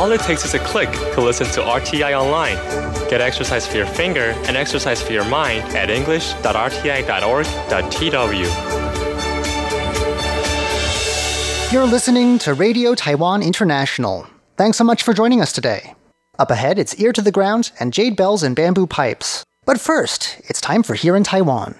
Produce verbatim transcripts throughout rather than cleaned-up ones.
All it takes is a click to listen to R T I online. Get exercise for your finger and exercise for your mind at english dot r t i dot org dot t w. You're listening to Radio Taiwan International. Thanks so much for joining us today. Up ahead, it's Ear to the Ground and Jade Bells and Bamboo Pipes. But first, it's time for Here in Taiwan.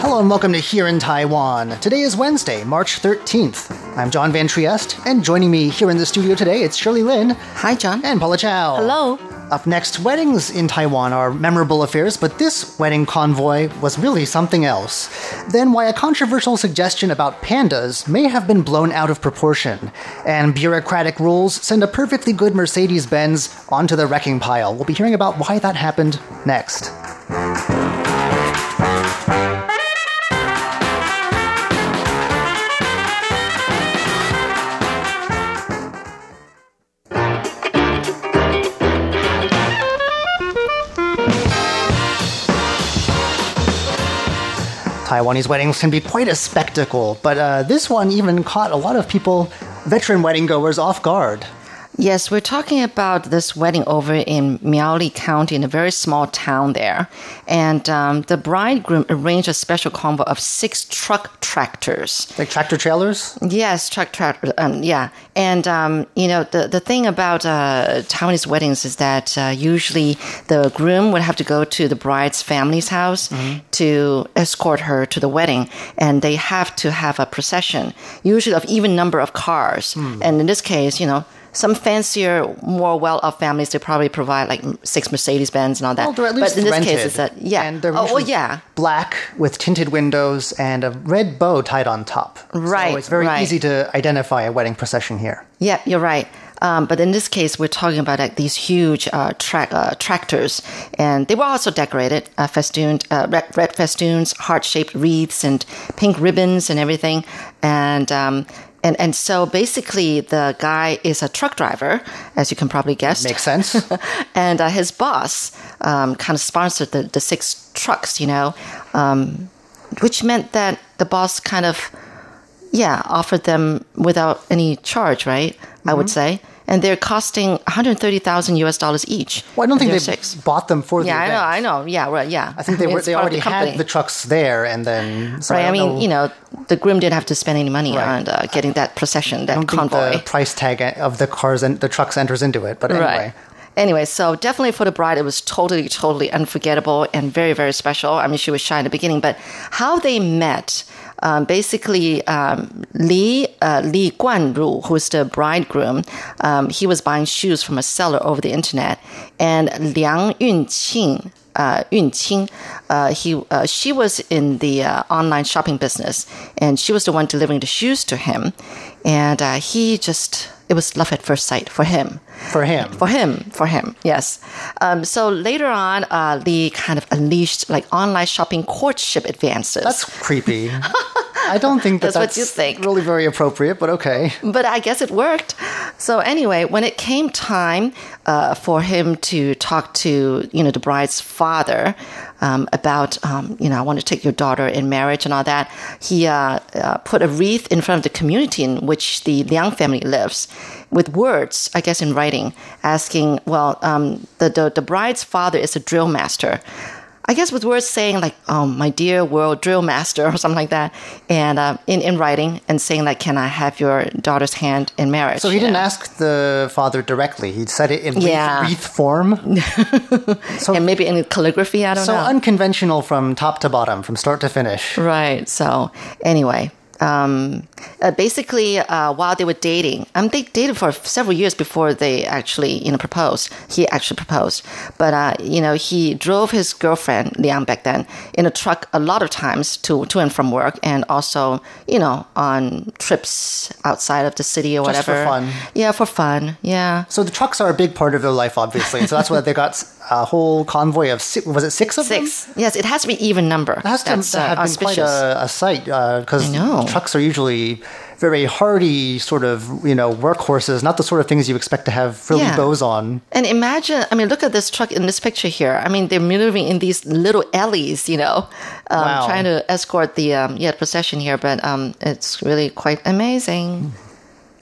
Hello and welcome to Here in Taiwan. Today is Wednesday, March thirteenth. I'm John Van Trieste, and joining me here in the studio today, it's Shirley Lin. Hi, John. And Paula Chow. Hello. Up next, weddings in Taiwan are memorable affairs, but this wedding convoy was really something else. Then why a controversial suggestion about pandas may have been blown out of proportion, and bureaucratic rules send a perfectly good Mercedes-Benz onto the wrecking pile. We'll be hearing about why that happened next. Taiwanese weddings can be quite a spectacle, but uh, this one even caught a lot of people, veteran wedding goers, off guard. Yes, we're talking about this wedding over in Miaoli County, in a very small town there. And um, the bridegroom arranged a special convoy of six truck tractors. Like tractor trailers? Yes, truck tractors. Um, yeah. And, um, you know, the, the thing about uh, Taiwanese weddings is that uh, usually the groom would have to go to the bride's family's house mm-hmm. to escort her to the wedding. And they have to have a procession, usually of even number of cars. Mm. And in this case, you know, some fancier, more well-off families, they probably provide like six Mercedes-Benz and all that. Well, they're at least but in this rented. Case, it's that, yeah. And they're oh, well, yeah. black with tinted windows and a red bow tied on top. Right. So it's very right. easy to identify a wedding procession here. Yeah, you're right. Um, but in this case, we're talking about like these huge uh, tra- uh, tractors, and they were also decorated, uh, festooned, uh, red, red festoons, heart-shaped wreaths, and pink ribbons and everything. And um And and so basically the guy is a truck driver, as you can probably guess. Makes sense. And uh, his boss um, kind of sponsored the, the six trucks, you know, um, which meant that the boss kind of, yeah, offered them without any charge, right? Mm-hmm. I would say. And they're costing one hundred thirty thousand U S dollars each. Well, I don't think they six. bought them for the yeah, event. Yeah, I know, I know. Yeah, right, yeah. I think they I mean, were, they already the had the trucks there, and then... So right, I, I mean, know. you know, the groom didn't have to spend any money right. on uh, getting that procession, that I don't convoy. Think the price tag of the cars and the trucks enters into it, but anyway... Right. Anyway, so definitely for the bride, it was totally, totally unforgettable and very, very special. I mean, she was shy in the beginning, but how they met, um, basically, um, Li, uh, Li Guan Ru, who is the bridegroom, um, he was buying shoes from a seller over the internet, and Liang Yunqing, Uh, Yunqing, uh, he, uh, she was in the uh, online shopping business, and she was the one delivering the shoes to him. And uh, he just, it was love at first sight for him. For him. For him. For him, yes. Um, so later on, uh, Li kind of unleashed like online shopping courtship advances. That's creepy. I don't think that that's, that's what you think. Really very appropriate, but okay. But I guess it worked. So anyway, when it came time uh, for him to talk to, you know, the bride's father um, about, um, you know, I want to take your daughter in marriage and all that, he uh, uh, put a wreath in front of the community in which the Liang family lives with words, I guess in writing, asking, well, um, the, the the bride's father is a drill master. I guess with words saying like, oh, my dear world drill master or something like that, and uh, in, in writing and saying like, can I have your daughter's hand in marriage? So he didn't know? ask the father directly. He said it in yeah. wreath form. so, and maybe in calligraphy, I don't so know. So unconventional from top to bottom, from start to finish. Right. So anyway, um, uh, basically uh, while they were dating, um, they dated for several years before they actually, you know, proposed. He actually proposed. But, uh, you know, he drove his girlfriend, Liang back then, in a truck a lot of times to, to and from work, and also, you know, on trips outside of the city or Just whatever. Just for fun. Yeah, for fun. Yeah. So the trucks are a big part of their life, obviously. So that's why they got a whole convoy of, six, was it six of six. them? Six. Yes, it has to be even number. It has to that's, have uh, been auspicious. quite a, a sight, because uh, trucks are usually... very hardy sort of, you know, workhorses, not the sort of things you expect to have frilly yeah. bows on. And imagine, I mean, look at this truck in this picture here. I mean, they're maneuvering in these little alleys, you know, um, wow. trying to escort the um, yeah, procession here. But um, it's really quite amazing.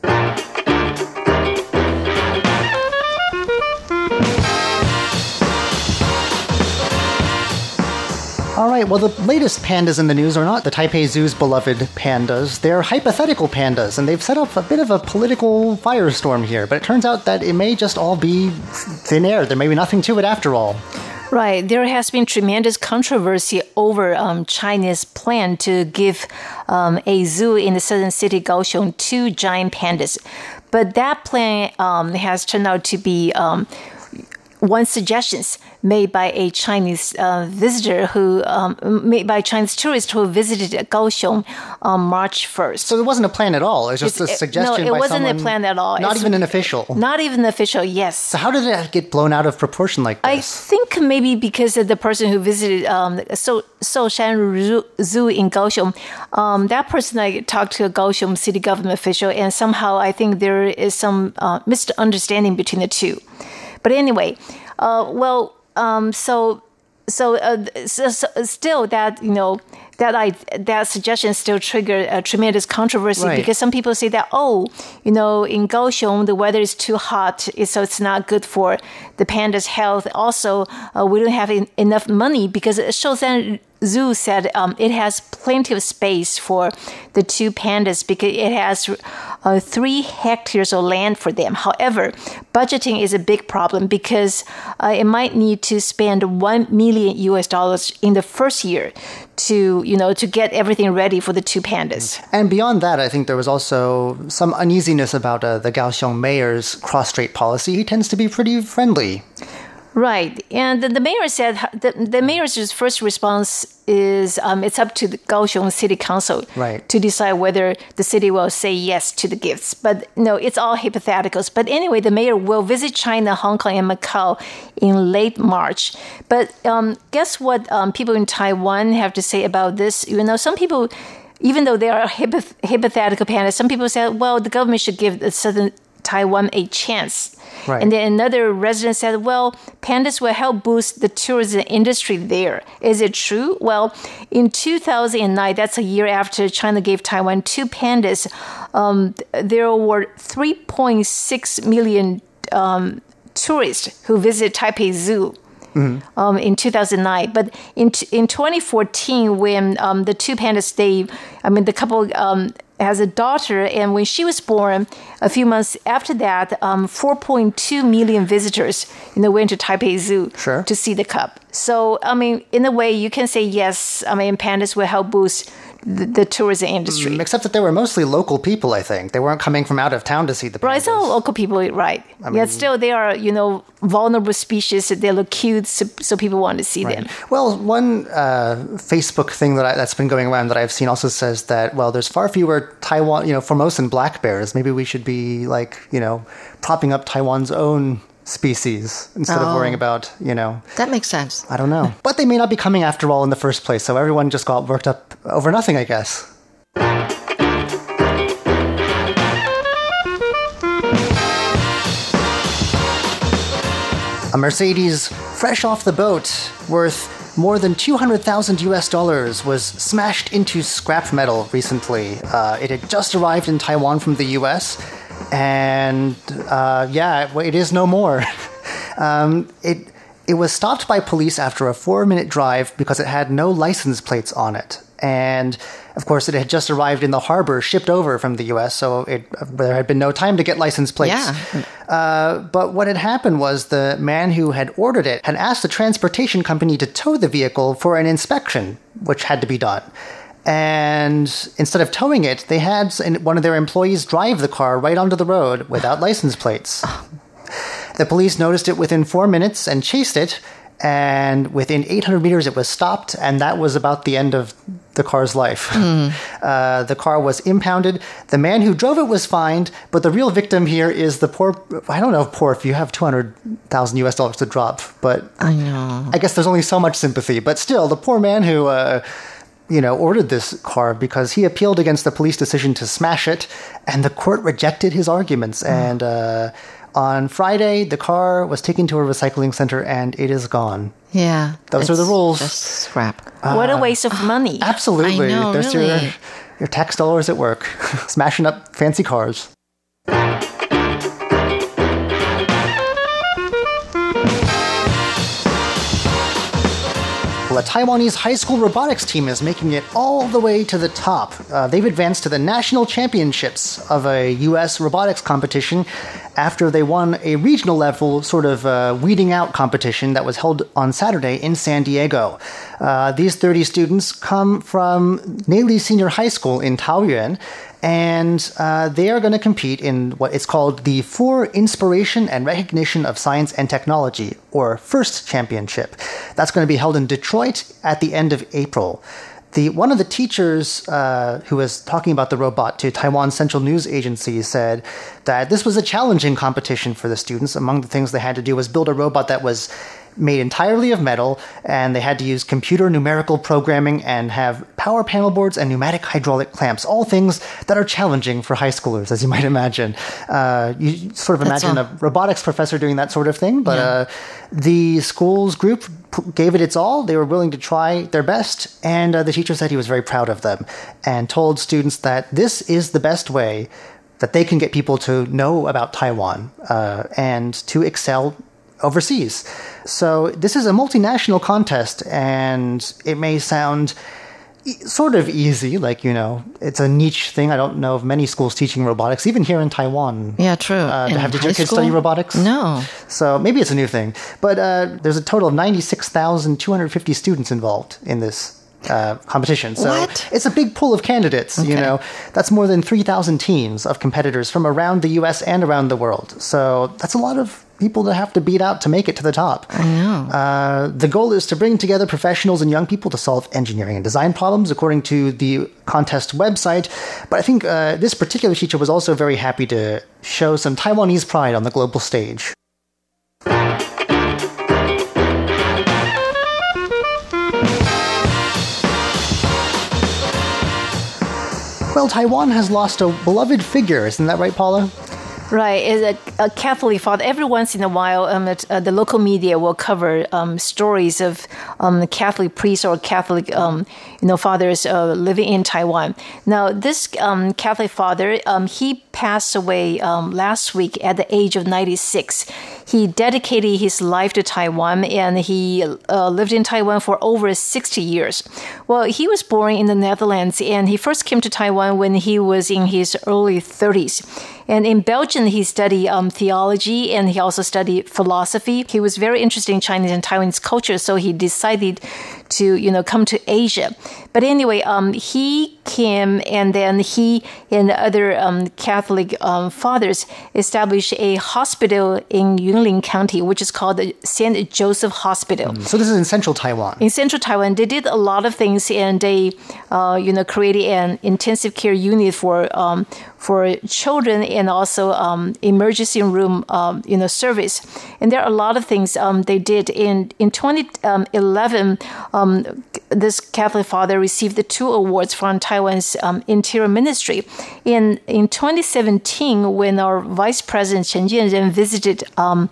Mm. All right, well, the latest pandas in the news are not the Taipei Zoo's beloved pandas. They're hypothetical pandas, and they've set up a bit of a political firestorm here. But it turns out that it may just all be thin air. There may be nothing to it after all. Right. There has been tremendous controversy over um, China's plan to give um, a zoo in the southern city Kaohsiung two giant pandas. But that plan um, has turned out to be... Um, One suggestions made by a Chinese uh, visitor who, um, made by a Chinese tourist who visited Kaohsiung on March first. So it wasn't a plan at all. It was just it's, a suggestion. No, it by wasn't someone, a plan at all. Not it's, even an official. Not even official. Yes. So how did it get blown out of proportion like this? I think maybe because of the person who visited um, so Soushan Zoo in Kaohsiung, um, that person I talked to a Kaohsiung city government official, and somehow I think there is some uh, misunderstanding between the two. But anyway, uh, well, um, so so, uh, so so still that you know that I that suggestion still triggered a tremendous controversy right. because some people say that oh you know in Kaohsiung the weather is too hot so it's not good for the panda's health. Also, uh, we don't have en- enough money because Shousan Zoo said um, it has plenty of space for the two pandas because it has uh, three hectares of land for them. However, budgeting is a big problem because uh, it might need to spend one million U S dollars in the first year to, you know, to get everything ready for the two pandas. And beyond that, I think there was also some uneasiness about uh, the Kaohsiung mayor's cross-strait policy. He tends to be pretty friendly. Right. And the mayor said, the, the mayor's first response is um, it's up to the Kaohsiung City Council right. to decide whether the city will say yes to the gifts. But no, it's all hypotheticals. But anyway, the mayor will visit China, Hong Kong, and Macau in late March. But um, guess what um, people in Taiwan have to say about this? You know, some people... Even though they are hypoth- hypothetical pandas, some people say, well, the government should give the southern Taiwan a chance. Right. And then another resident said, well, pandas will help boost the tourism industry there. Is it true? Well, in two thousand nine, that's a year after China gave Taiwan two pandas, um, there were three point six million um, tourists who visit Taipei Zoo. Mm-hmm. Um, in two thousand nine, but in t- in twenty fourteen, when um, the two pandas, they, I mean, the couple um, has a daughter, and when she was born, a few months after that, um, four point two million visitors, you know, went to Taipei Zoo sure. to see the cub. So, I mean, in a way, you can say yes. I mean, pandas will help boost the, the tourism industry. Mm, except that they were mostly local people, I think. They weren't coming from out of town to see the pandas. Right, so local people, right. I mean, Yet still, they are, you know, vulnerable species. They look cute, so, so people want to see right. them. Well, one uh, Facebook thing that I, that's been going around that I've seen also says that, well, there's far fewer Taiwan, you know, Formosan black bears. Maybe we should be, like, you know, propping up Taiwan's own species instead oh. of worrying about, you know... That makes sense. I don't know. But they may not be coming after all in the first place, so everyone just got worked up over nothing, I guess. A Mercedes fresh off the boat worth more than two hundred thousand U S dollars was smashed into scrap metal recently. Uh, it had just arrived in Taiwan from the U S, and uh, yeah, it is no more. um, it it was stopped by police after a four-minute drive because it had no license plates on it. And, of course, it had just arrived in the harbor, shipped over from the U S, so it, there had been no time to get license plates. Yeah. Uh, but what had happened was the man who had ordered it had asked the transportation company to tow the vehicle for an inspection, which had to be done. And instead of towing it, they had one of their employees drive the car right onto the road without license plates. The police noticed it within four minutes and chased it. And within eight hundred meters, it was stopped, and that was about the end of the car's life. Mm. Uh, the car was impounded. The man who drove it was fined, but the real victim here is the poor... I don't know if poor if you have two hundred thousand U S dollars to drop, but... I know. I guess there's only so much sympathy, but still, the poor man who... Uh, you know, ordered this car because he appealed against the police decision to smash it, and the court rejected his arguments. Mm. And uh, on Friday, the car was taken to a recycling center, and it is gone. Yeah. Those are the rules. Just scrap. Uh, what a waste of money. Absolutely. I know, There's really. your, your tax dollars at work, smashing up fancy cars. Well, a Taiwanese high school robotics team is making it all the way to the top. Uh, they've advanced to the national championships of a U S robotics competition after they won a regional level sort of uh, weeding out competition that was held on Saturday in San Diego. Uh, these thirty students come from Neili Senior High School in Taoyuan, and uh, they are going to compete in what is called the For Inspiration and Recognition of Science and Technology, or FIRST Championship. That's going to be held in Detroit at the end of April. The, one of the teachers uh, who was talking about the robot to Taiwan Central News Agency said that this was a challenging competition for the students. Among the things they had to do was build a robot that was made entirely of metal, and they had to use computer numerical programming and have power panel boards and pneumatic hydraulic clamps, all things that are challenging for high schoolers, as you might imagine. Uh, you sort of That's imagine all. a robotics professor doing that sort of thing, but yeah. uh, the school's group p- gave it its all. They were willing to try their best, and uh, the teacher said he was very proud of them and told students that this is the best way that they can get people to know about Taiwan uh, and to excel overseas. So this is a multinational contest, and it may sound e- sort of easy, like, you know, it's a niche thing. I don't know of many schools teaching robotics, even here in Taiwan. Yeah, true. Uh, have did your kids study robotics? No. So maybe it's a new thing. But uh, there's a total of ninety-six thousand two hundred fifty students involved in this uh, competition. So what? It's a big pool of candidates, okay. You know. That's more than three thousand teams of competitors from around the U S and around the world. So that's a lot of people that have to beat out to make it to the top. I know. Uh, the goal is to bring together professionals and young people to solve engineering and design problems, according to the contest website. But I think uh, this particular teacher was also very happy to show some Taiwanese pride on the global stage. Well, Taiwan has lost a beloved figure. Isn't that right, Paula? Right. Is a, a Catholic father. Every once in a while, um, it, uh, the local media will cover um, stories of um, Catholic priests or Catholic, um, you know, fathers uh, living in Taiwan. Now, this um, Catholic father, um, he passed away um, last week at the age of ninety-six. He dedicated his life to Taiwan, and he uh, lived in Taiwan for over sixty years. Well, he was born in the Netherlands, and he first came to Taiwan when he was in his early thirties. And in Belgium, he studied um, theology, and he also studied philosophy. He was very interested in Chinese and Taiwanese culture, so he decided to, you know, come to Asia. But anyway, um, he came, and then he and other um, Catholic um, fathers established a hospital in Yunnan County, which is called the Saint Joseph Hospital. Mm. So this is in central Taiwan. In central Taiwan, they did a lot of things, and they, uh, you know, created an intensive care unit for um, for children, and also um, emergency room, um, you know, service. And there are a lot of things um, they did. In in twenty eleven. Um, Um, this Catholic father received the two awards from Taiwan's um, Interior Ministry. In in twenty seventeen, when our Vice President Chen Jianren visited um,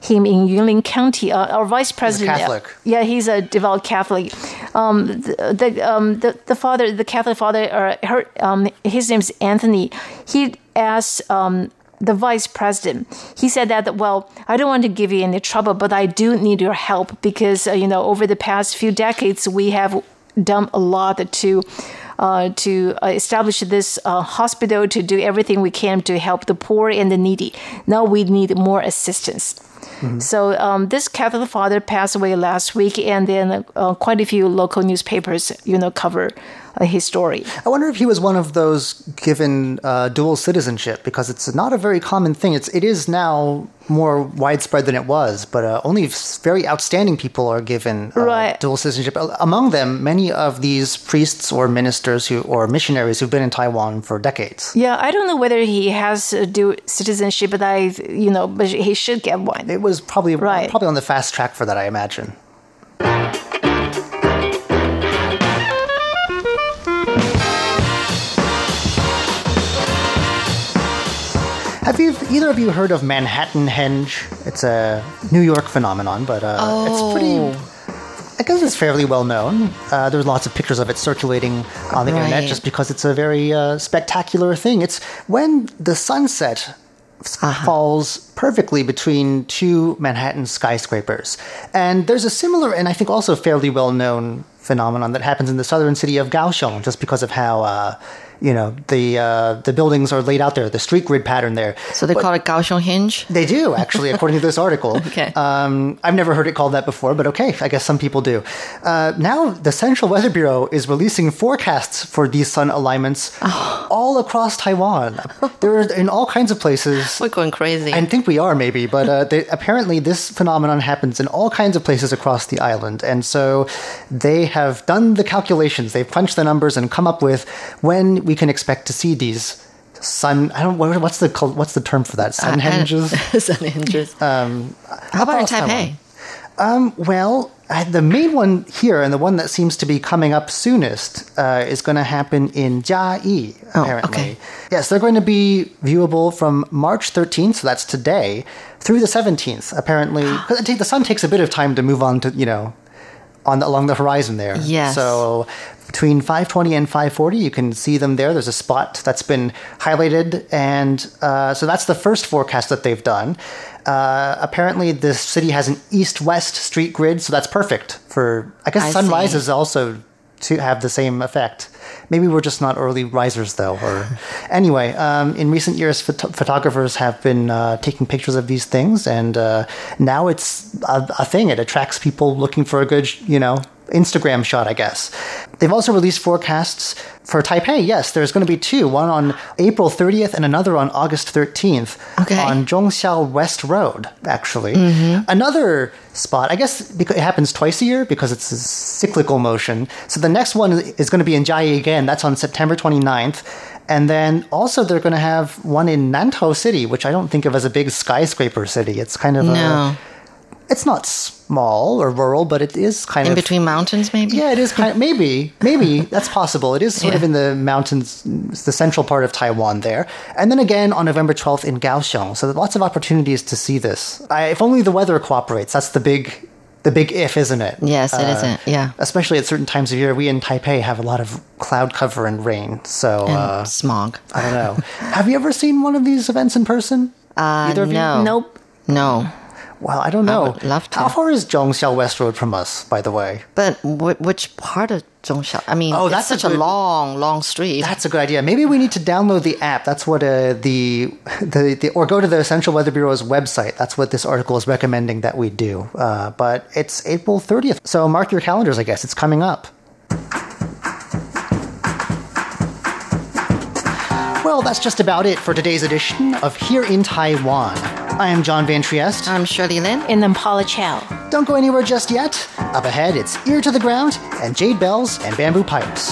him in Yunnan County, uh, our Vice President, he's a Catholic. yeah, he's a devout Catholic. Um, the the, um, the the father, the Catholic father, uh, her, um, his name's Anthony. He asked Um, the vice president, he said that, well, I don't want to give you any trouble, but I do need your help because, uh, you know, over the past few decades, we have done a lot to uh, to establish this uh, hospital, to do everything we can to help the poor and the needy. Now we need more assistance. Mm-hmm. So um, this Catholic father passed away last week, and then uh, quite a few local newspapers, you know, cover uh, his story. I wonder if he was one of those given uh, dual citizenship, because it's not a very common thing. It's it is now more widespread than it was, but uh, only very outstanding people are given uh, right. dual citizenship. Among them, many of these priests or ministers who or missionaries who've been in Taiwan for decades. Yeah, I don't know whether he has uh, dual citizenship, but I, you know, but he should get one. It was probably right. probably on the fast track for that, I imagine. Have you, either of you heard of Manhattan Henge? It's a New York phenomenon, but uh, oh. it's pretty... I guess it's fairly well known. Uh, there's lots of pictures of it circulating on the right. internet just because it's a very uh, spectacular thing. It's when the sunset uh-huh. falls perfectly between two Manhattan skyscrapers. And there's a similar and I think also fairly well-known phenomenon that happens in the southern city of Kaohsiung just because of how... Uh, You know, the uh, the buildings are laid out there, the street grid pattern there. So they but call it Kaohsiung Henge? They do, actually, according to this article. Okay. Um, I've never heard it called that before, but okay, I guess some people do. Uh, now, the Central Weather Bureau is releasing forecasts for these sun alignments oh. all across Taiwan. They're in all kinds of places. We're going crazy. I think we are, maybe, but uh, they, apparently this phenomenon happens in all kinds of places across the island. And so they have done the calculations. They've crunched the numbers and come up with when... we can expect to see these sun. I don't. What's the what's the term for that? Sun hinges. Uh, sun hinges. Um, how about in Taipei? Um, well, the main one here and the one that seems to be coming up soonest uh, is going to happen in Jiayi. Apparently, oh, okay. yes, they're going to be viewable from March thirteenth, so that's today, through the seventeenth. Apparently, because the sun takes a bit of time to move on to you know, on along the horizon there. Yes. So. Between five twenty and five forty, you can see them there. There's a spot that's been highlighted. And uh, so that's the first forecast that they've done. Uh, apparently, the city has an east-west street grid, so that's perfect for... I guess I sunrise see. Is also to have the same effect. Maybe we're just not early risers, though. Or Anyway, um, in recent years, phot- photographers have been uh, taking pictures of these things. And uh, now it's a, a thing. It attracts people looking for a good, you know... Instagram shot, I guess. They've also released forecasts for Taipei. Yes, there's going to be two. One on April thirtieth and another on August thirteenth okay. on Zhongxiao West Road, actually. Mm-hmm. Another spot, I guess it happens twice a year because it's a cyclical motion. So the next one is going to be in Jiayi again. That's on September twenty-ninth. And then also they're going to have one in Nantou City, which I don't think of as a big skyscraper city. It's kind of no. a... It's not small or rural, but it is kind in of... In between mountains, maybe? Yeah, it is kind of... Maybe. Maybe. That's possible. It is sort yeah. of in the mountains, the central part of Taiwan there. And then again on November twelfth in Kaohsiung. So lots of opportunities to see this. I, if only the weather cooperates. That's the big... The big if, isn't it? Yes, it uh, isn't. Yeah, especially at certain times of year, we in Taipei have a lot of cloud cover and rain. So and uh, smog. I don't know. Have you ever seen one of these events in person? Uh, Either of no. you? Nope. No. Well, I don't know. I would love to. How far is Zhongxiao West Road from us, by the way? But w- which part of Zhongxiao? I mean, oh, that's it's such a, good, a long, long street. That's a good idea. Maybe we need to download the app. That's what uh, the, the, the, or go to the Central Weather Bureau's website. That's what this article is recommending that we do. Uh, but it's April thirtieth. So mark your calendars, I guess. It's coming up. Well, that's just about it for today's edition of Here in Taiwan. I am John Van Trieste. I'm Shirley Lin. And I'm Paula Chow. Don't go anywhere just yet. Up ahead, it's Ear to the Ground and Jade Bells and Bamboo Pipes.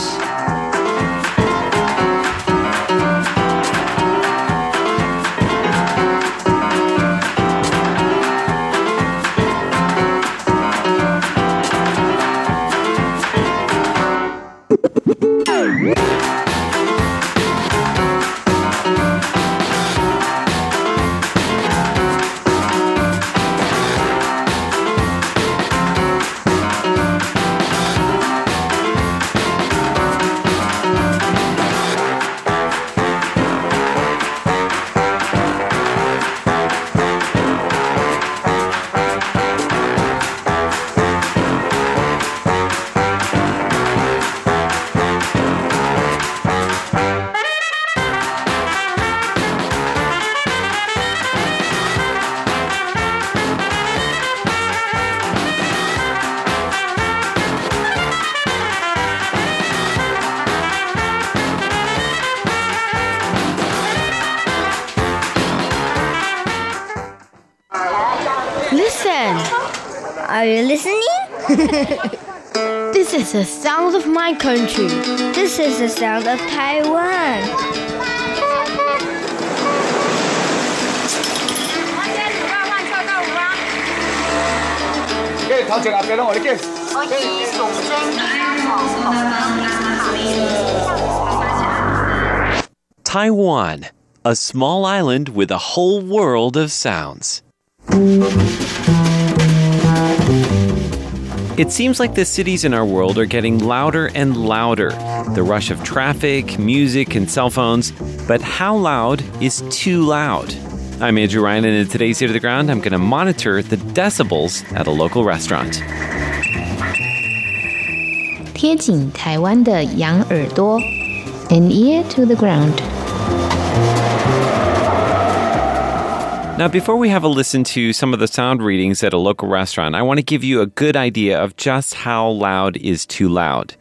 Are you listening? This is the sound of my country. This is the sound of Taiwan. Taiwan, a small island with a whole world of sounds. It seems like the cities in our world are getting louder and louder. The rush of traffic, music, and cell phones. But how loud is too loud? I'm Andrew Ryan, and in today's Ear to the Ground, I'm going to monitor the decibels at a local restaurant. 贴紧台湾的羊耳朵, an ear to the ground. Now, before we have a listen to some of the sound readings at a local restaurant, I want to give you a good idea of just how loud is too loud.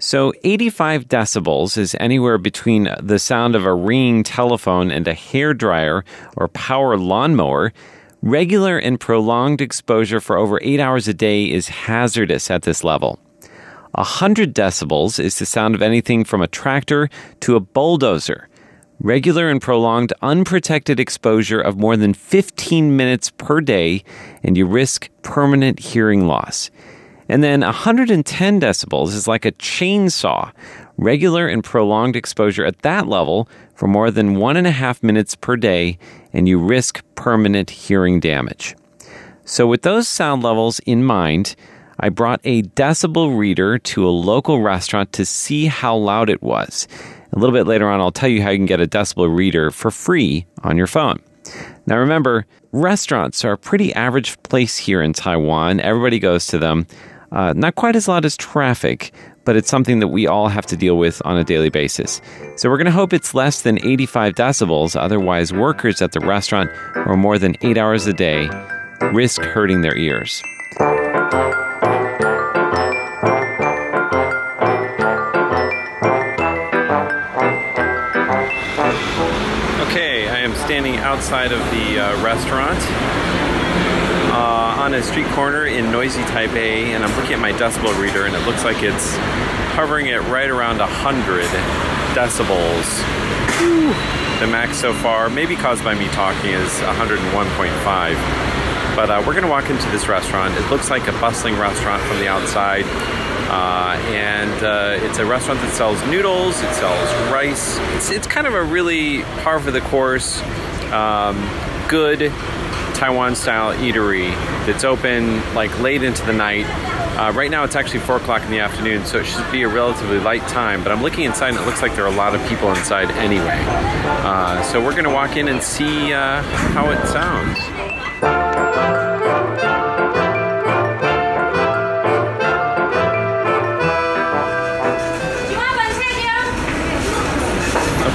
So eighty-five decibels is anywhere between the sound of a ringing telephone and a hairdryer or power lawnmower. Regular and prolonged exposure for over eight hours a day is hazardous at this level. one hundred decibels is the sound of anything from a tractor to a bulldozer. Regular and prolonged unprotected exposure of more than fifteen minutes per day, and you risk permanent hearing loss. And then one hundred ten decibels is like a chainsaw. Regular and prolonged exposure at that level for more than one and a half minutes per day, and you risk permanent hearing damage. So with those sound levels in mind, I brought a decibel reader to a local restaurant to see how loud it was. A little bit later on, I'll tell you how you can get a decibel reader for free on your phone. Now remember, restaurants are a pretty average place here in Taiwan. Everybody goes to them. Uh, not quite as loud as traffic, but it's something that we all have to deal with on a daily basis. So we're going to hope it's less than eighty-five decibels. Otherwise, workers at the restaurant or more than eight hours a day risk hurting their ears. Standing outside of the uh, restaurant uh, on a street corner in noisy Taipei, and I'm looking at my decibel reader, and it looks like it's hovering at right around one hundred decibels. Woo. The max so far, maybe caused by me talking, is one oh one point five. But uh, we're going to walk into this restaurant. It looks like a bustling restaurant from the outside, uh, and uh, it's a restaurant that sells noodles, it sells rice. It's, it's kind of a really par for the course, Um, good Taiwan-style eatery that's open like late into the night. Uh, right now it's actually four o'clock in the afternoon, so it should be a relatively light time, but I'm looking inside and it looks like there are a lot of people inside anyway. Uh, so we're going to walk in and see uh, how it sounds.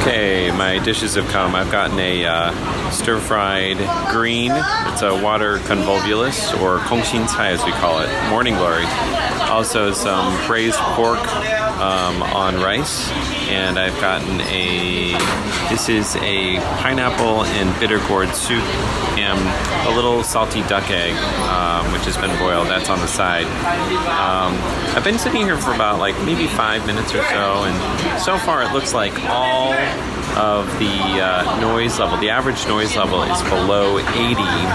Okay, my dishes have come. I've gotten a uh, stir-fried green. It's a water convolvulus, or Kongshin Cai as we call it, morning glory. Also some braised pork um, on rice. And I've gotten a, this is a pineapple and bitter gourd soup and a little salty duck egg, um, which has been boiled. That's on the side. Um, I've been sitting here for about like maybe five minutes or so, and so far it looks like all of the uh, noise level, the average noise level is below eighty.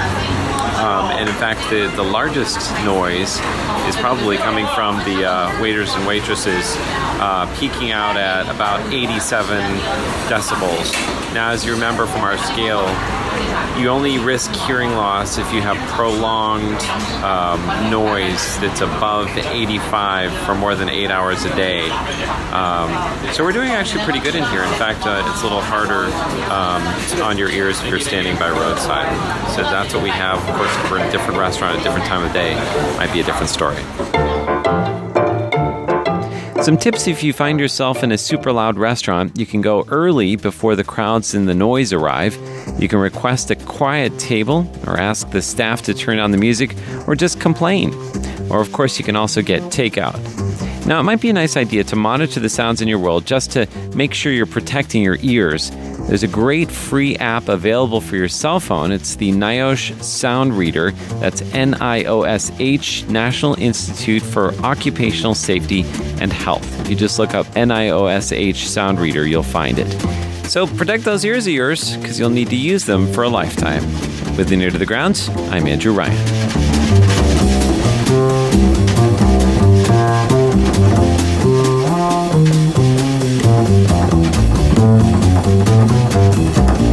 Um, and in fact, the, the largest noise is probably coming from the uh, waiters and waitresses uh, peaking out at about eighty-seven decibels. Now, as you remember from our scale, you only risk hearing loss if you have prolonged um, noise that's above eighty-five for more than eight hours a day. Um, so we're doing actually pretty good in here. In fact, uh, it's a little harder um, on your ears if you're standing by roadside. So that's what we have. Of course, if we're in a different restaurant at a different time of day, it might be a different story. Some tips if you find yourself in a super loud restaurant: you can go early before the crowds and the noise arrive. You can request a quiet table or ask the staff to turn on the music or just complain. Or, of course, you can also get takeout. Now, it might be a nice idea to monitor the sounds in your world just to make sure you're protecting your ears. There's a great free app available for your cell phone. It's the NIOSH Sound Reader. That's N I O S H, National Institute for Occupational Safety and Health. You just look up N I O S H Sound Reader, you'll find it. So protect those ears of yours, because you'll need to use them for a lifetime. With an Ear to the Ground, I'm Andrew Ryan. Thank you.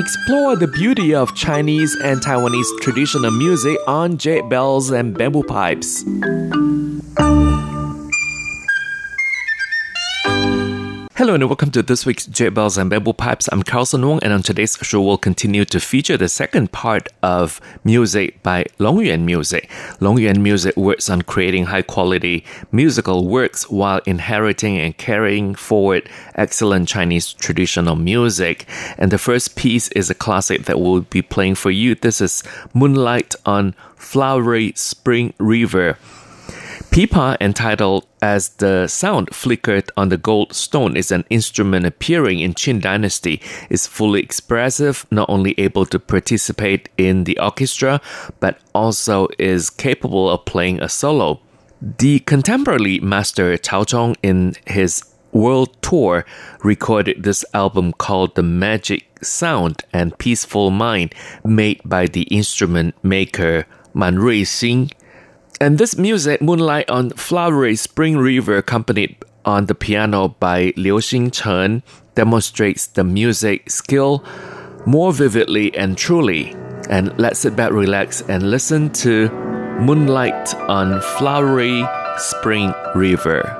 Explore the beauty of Chinese and Taiwanese traditional music on Jade Bells and Bamboo Pipes. Hello and welcome to this week's Jade Bells and Bamboo Pipes. I'm Carlson Wong, and on today's show we'll continue to feature the second part of music by Longyuan Music. Longyuan Music works on creating high-quality musical works while inheriting and carrying forward excellent Chinese traditional music. And the first piece is a classic that we'll be playing for you. This is Moonlight on Flowery Spring River. Pipa, entitled As the Sound Flickered on the Gold Stone, is an instrument appearing in Qin Dynasty. It's fully expressive, not only able to participate in the orchestra, but also is capable of playing a solo. The contemporary master Zhao Cong, in his world tour, recorded this album called The Magic Sound and Peaceful Mind, made by the instrument maker Man Ruixing. And this music, Moonlight on Flowery Spring River, accompanied on the piano by Liu Xingchen, demonstrates the music skill more vividly and truly. And let's sit back, relax, and listen to Moonlight on Flowery Spring River.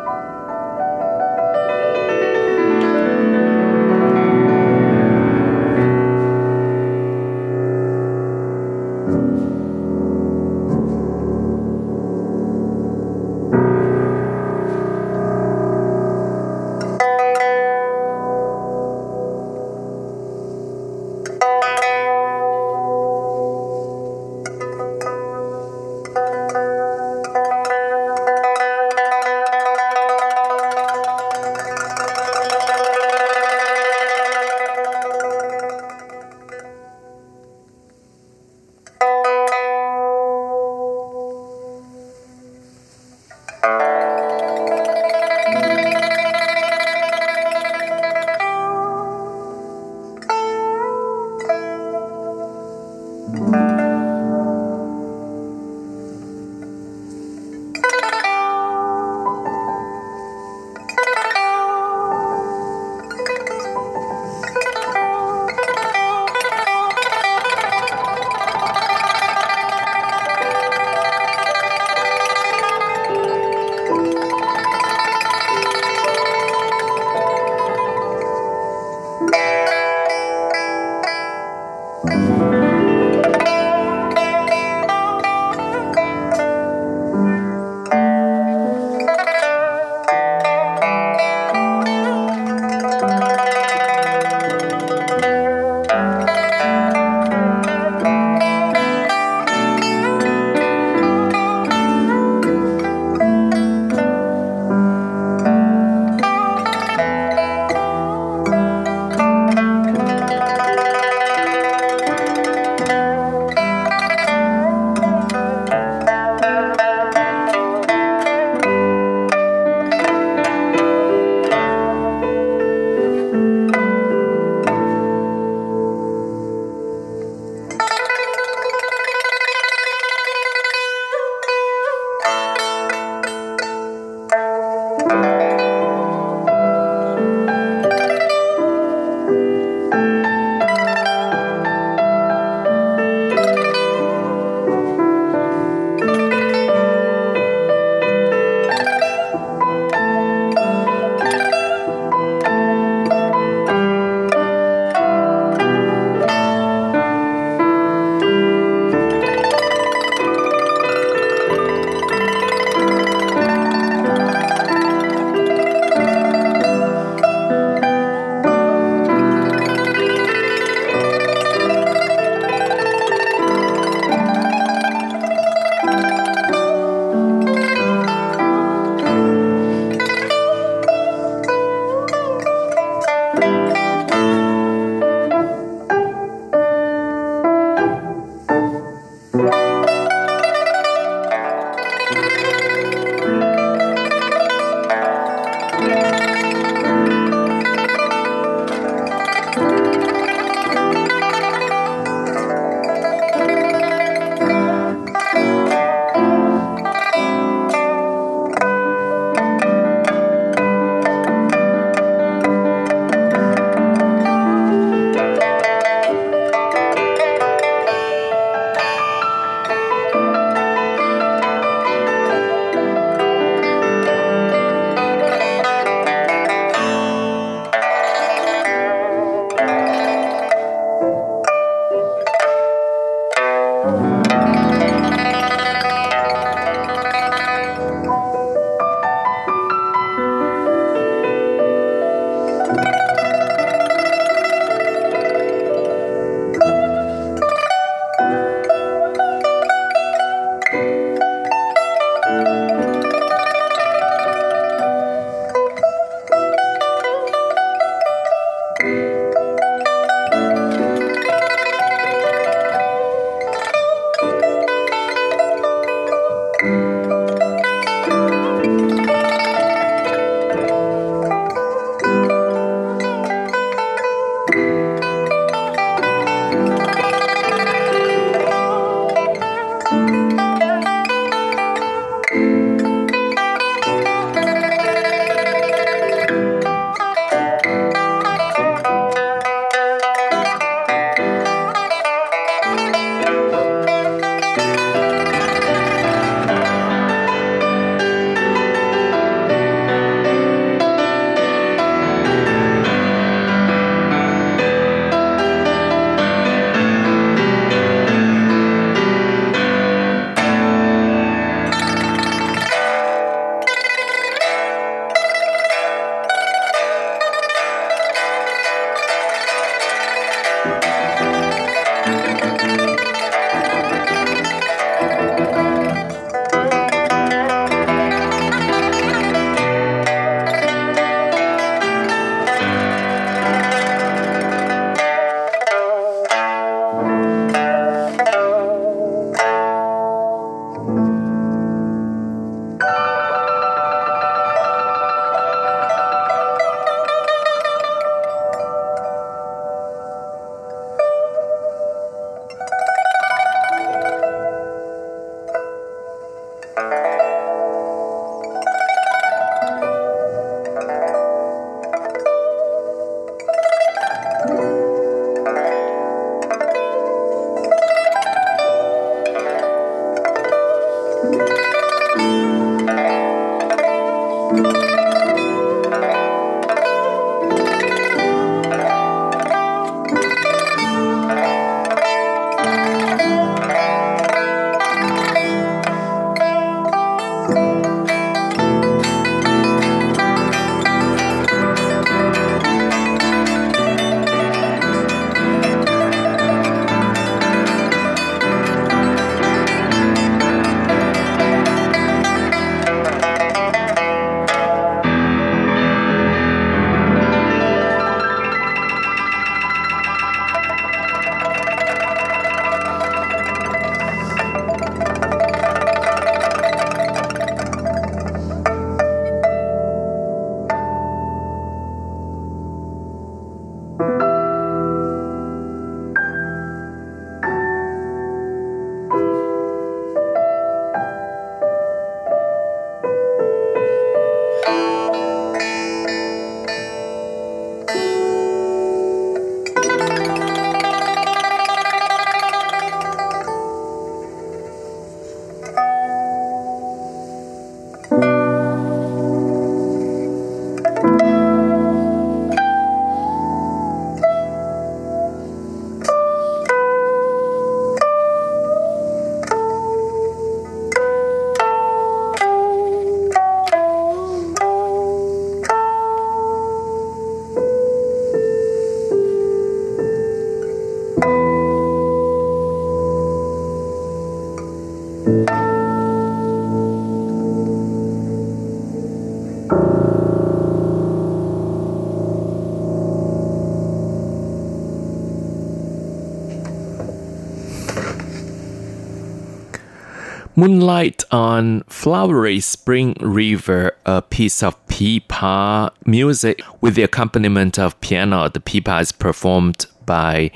Moonlight on Flowery Spring River, a piece of pipa music with the accompaniment of piano. The pipa is performed by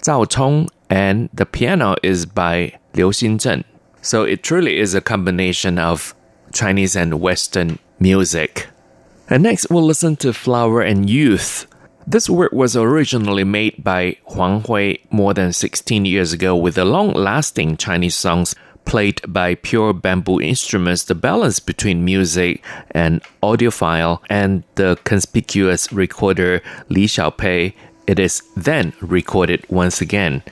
Zhao Cong and the piano is by Liu Xingchen. So it truly is a combination of Chinese and Western music. And next we'll listen to Flower and Youth. This work was originally made by Huang Hui more than sixteen years ago with the long-lasting Chinese songs played by pure bamboo instruments, the balance between music and audiophile and the conspicuous recorder Li Xiaopei, it is then recorded once again.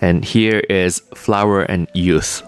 And here is Flower and Youth.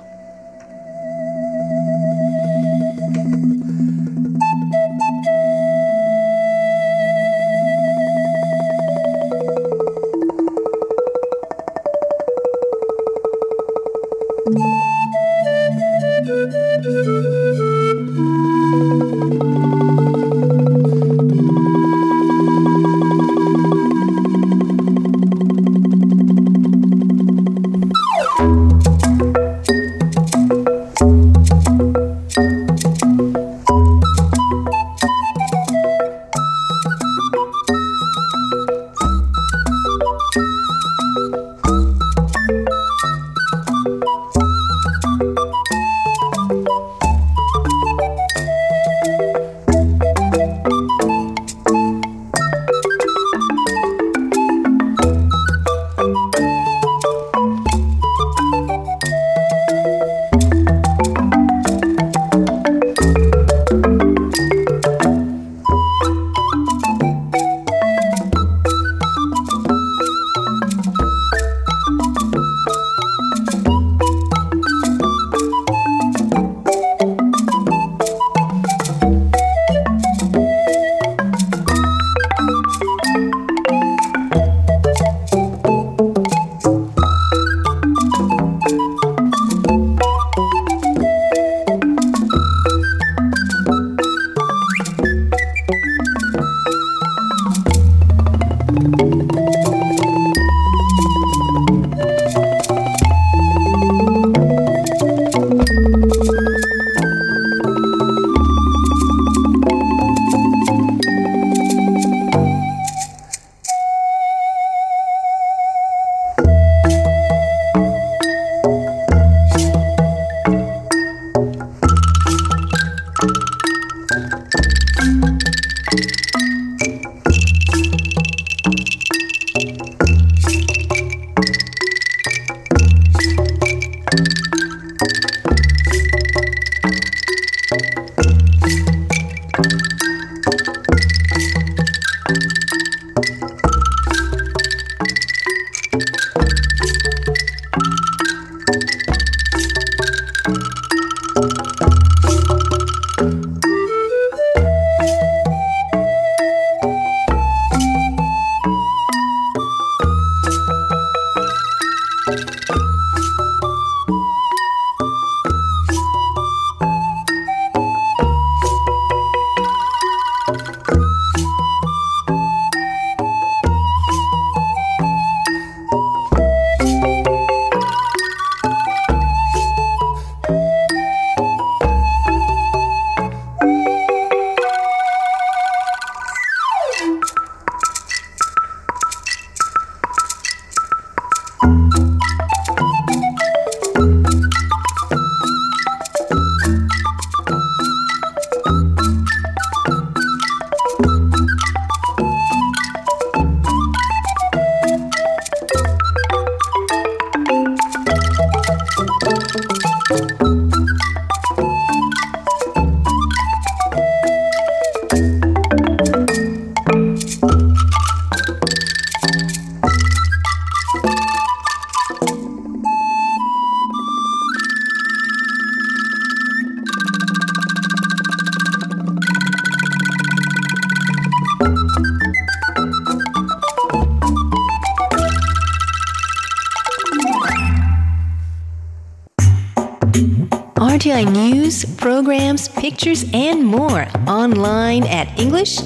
T V I news, programs, pictures, and more online at english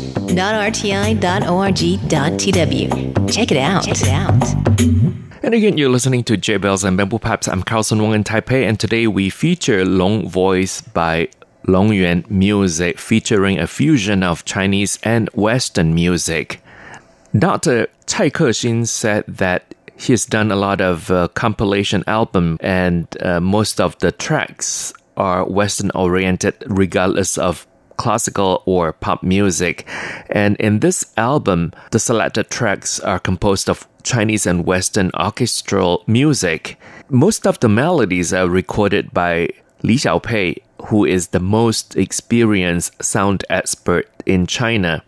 dot r t i dot org dot t w. Check it out. Check it out. And again, you're listening to Jade Bells and Bamboo Pipes. I'm Carlson Wong in Taipei, and today we feature Long Voice by Longyuan Music, featuring a fusion of Chinese and Western music. Doctor Tsai Ko-hsin said that he's done a lot of uh, compilation album, and uh, most of the tracks are Western-oriented, regardless of classical or pop music. And in this album, the selected tracks are composed of Chinese and Western orchestral music. Most of the melodies are recorded by Li Xiaopei, who is the most experienced sound expert in China.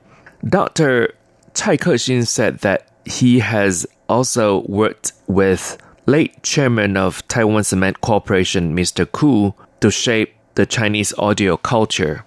Doctor Tsai Ko-hsin said that he has also worked with late chairman of Taiwan Cement Corporation, Mister Ku, to shape the Chinese audio culture.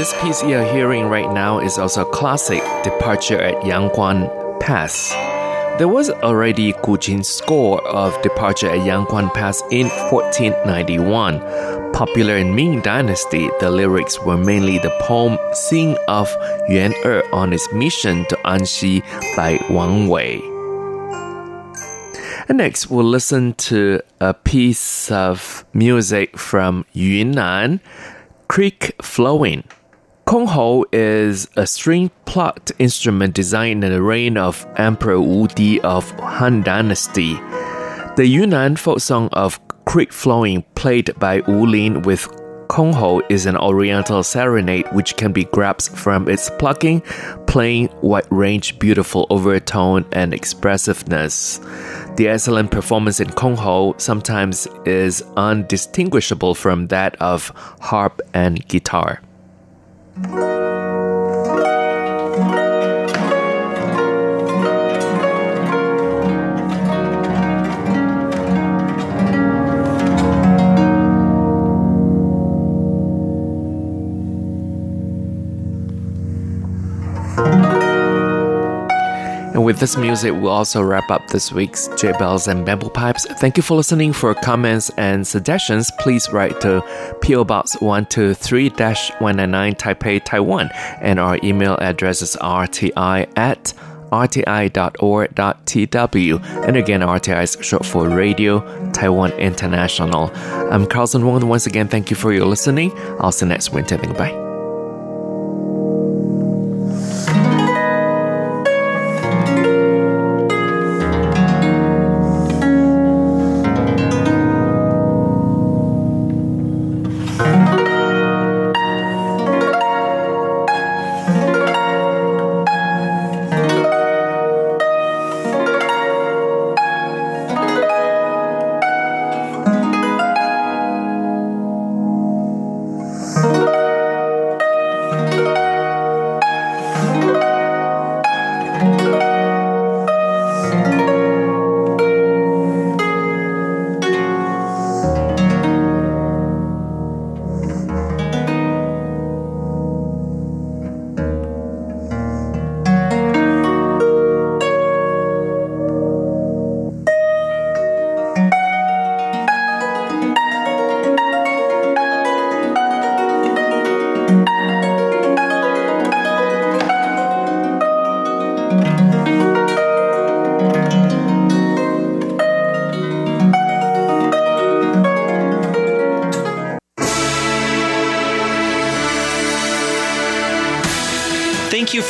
This piece you're hearing right now is also a classic, Departure at Yangquan Pass. There was already Kuchin's score of Departure at Yangquan Pass in fourteen ninety-one. Popular in Ming Dynasty, the lyrics were mainly the poem Sing of Yuan Er on his mission to Anxi by Wang Wei. And next, we'll listen to a piece of music from Yunnan, Creek Flowing. Konghou is a string-plucked instrument designed in the reign of Emperor Wu Di of Han Dynasty. The Yunnan folk song of Creek Flowing, played by Wu Lin with Konghou, is an oriental serenade which can be grasped from its plucking, playing, wide range, beautiful overtone, and expressiveness. The excellent performance in Konghou sometimes is undistinguishable from that of harp and guitar. And with this music, we'll also wrap up this week's Jade Bells and Bamboo Pipes. Thank you for listening. For comments and suggestions, please write to P O Box one two three dash one nine nine Taipei, Taiwan. And our email address is r t i at r t i dot org dot t w. And again, R T I is short for Radio Taiwan International. I'm Carlson Wong. Once again, thank you for your listening. I'll see you next winter. Goodbye.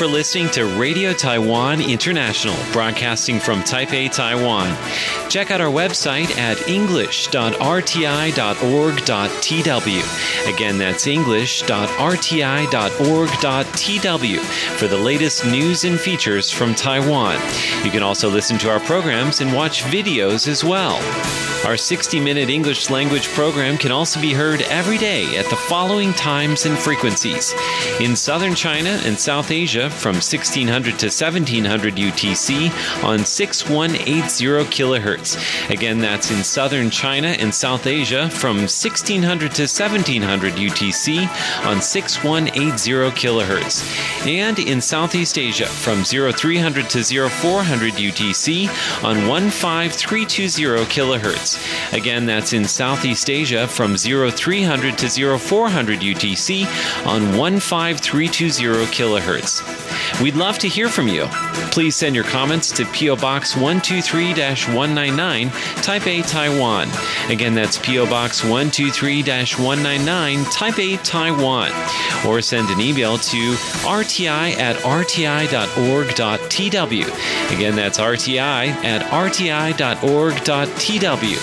For listening to Radio Taiwan International, broadcasting from Taipei, Taiwan. Check out our website at english dot r t i dot org dot t w. Again, that's english dot r t i dot org dot t w for the latest news and features from Taiwan. You can also listen to our programs and watch videos as well. Our sixty-minute English language program can also be heard every day at the following times and frequencies. In southern China and South Asia from sixteen hundred to seventeen hundred U T C on six one eight zero kilohertz. Again, that's in southern China and South Asia from sixteen hundred to seventeen hundred U T C on six one eight zero kilohertz. And in Southeast Asia from oh three hundred to oh four hundred U T C on one five three two zero kilohertz. Again, that's in Southeast Asia from oh three hundred to oh four hundred U T C on one five three two zero kilohertz. We'd love to hear from you. Please send your comments to P O Box one two three dash one nine nine, Taipei, Taiwan. Again, that's P O Box one two three dash one nine nine, Taipei, Taiwan. Or send an email to r t i at r t i dot org dot t w. Again, that's r t i at r t i dot org dot t w.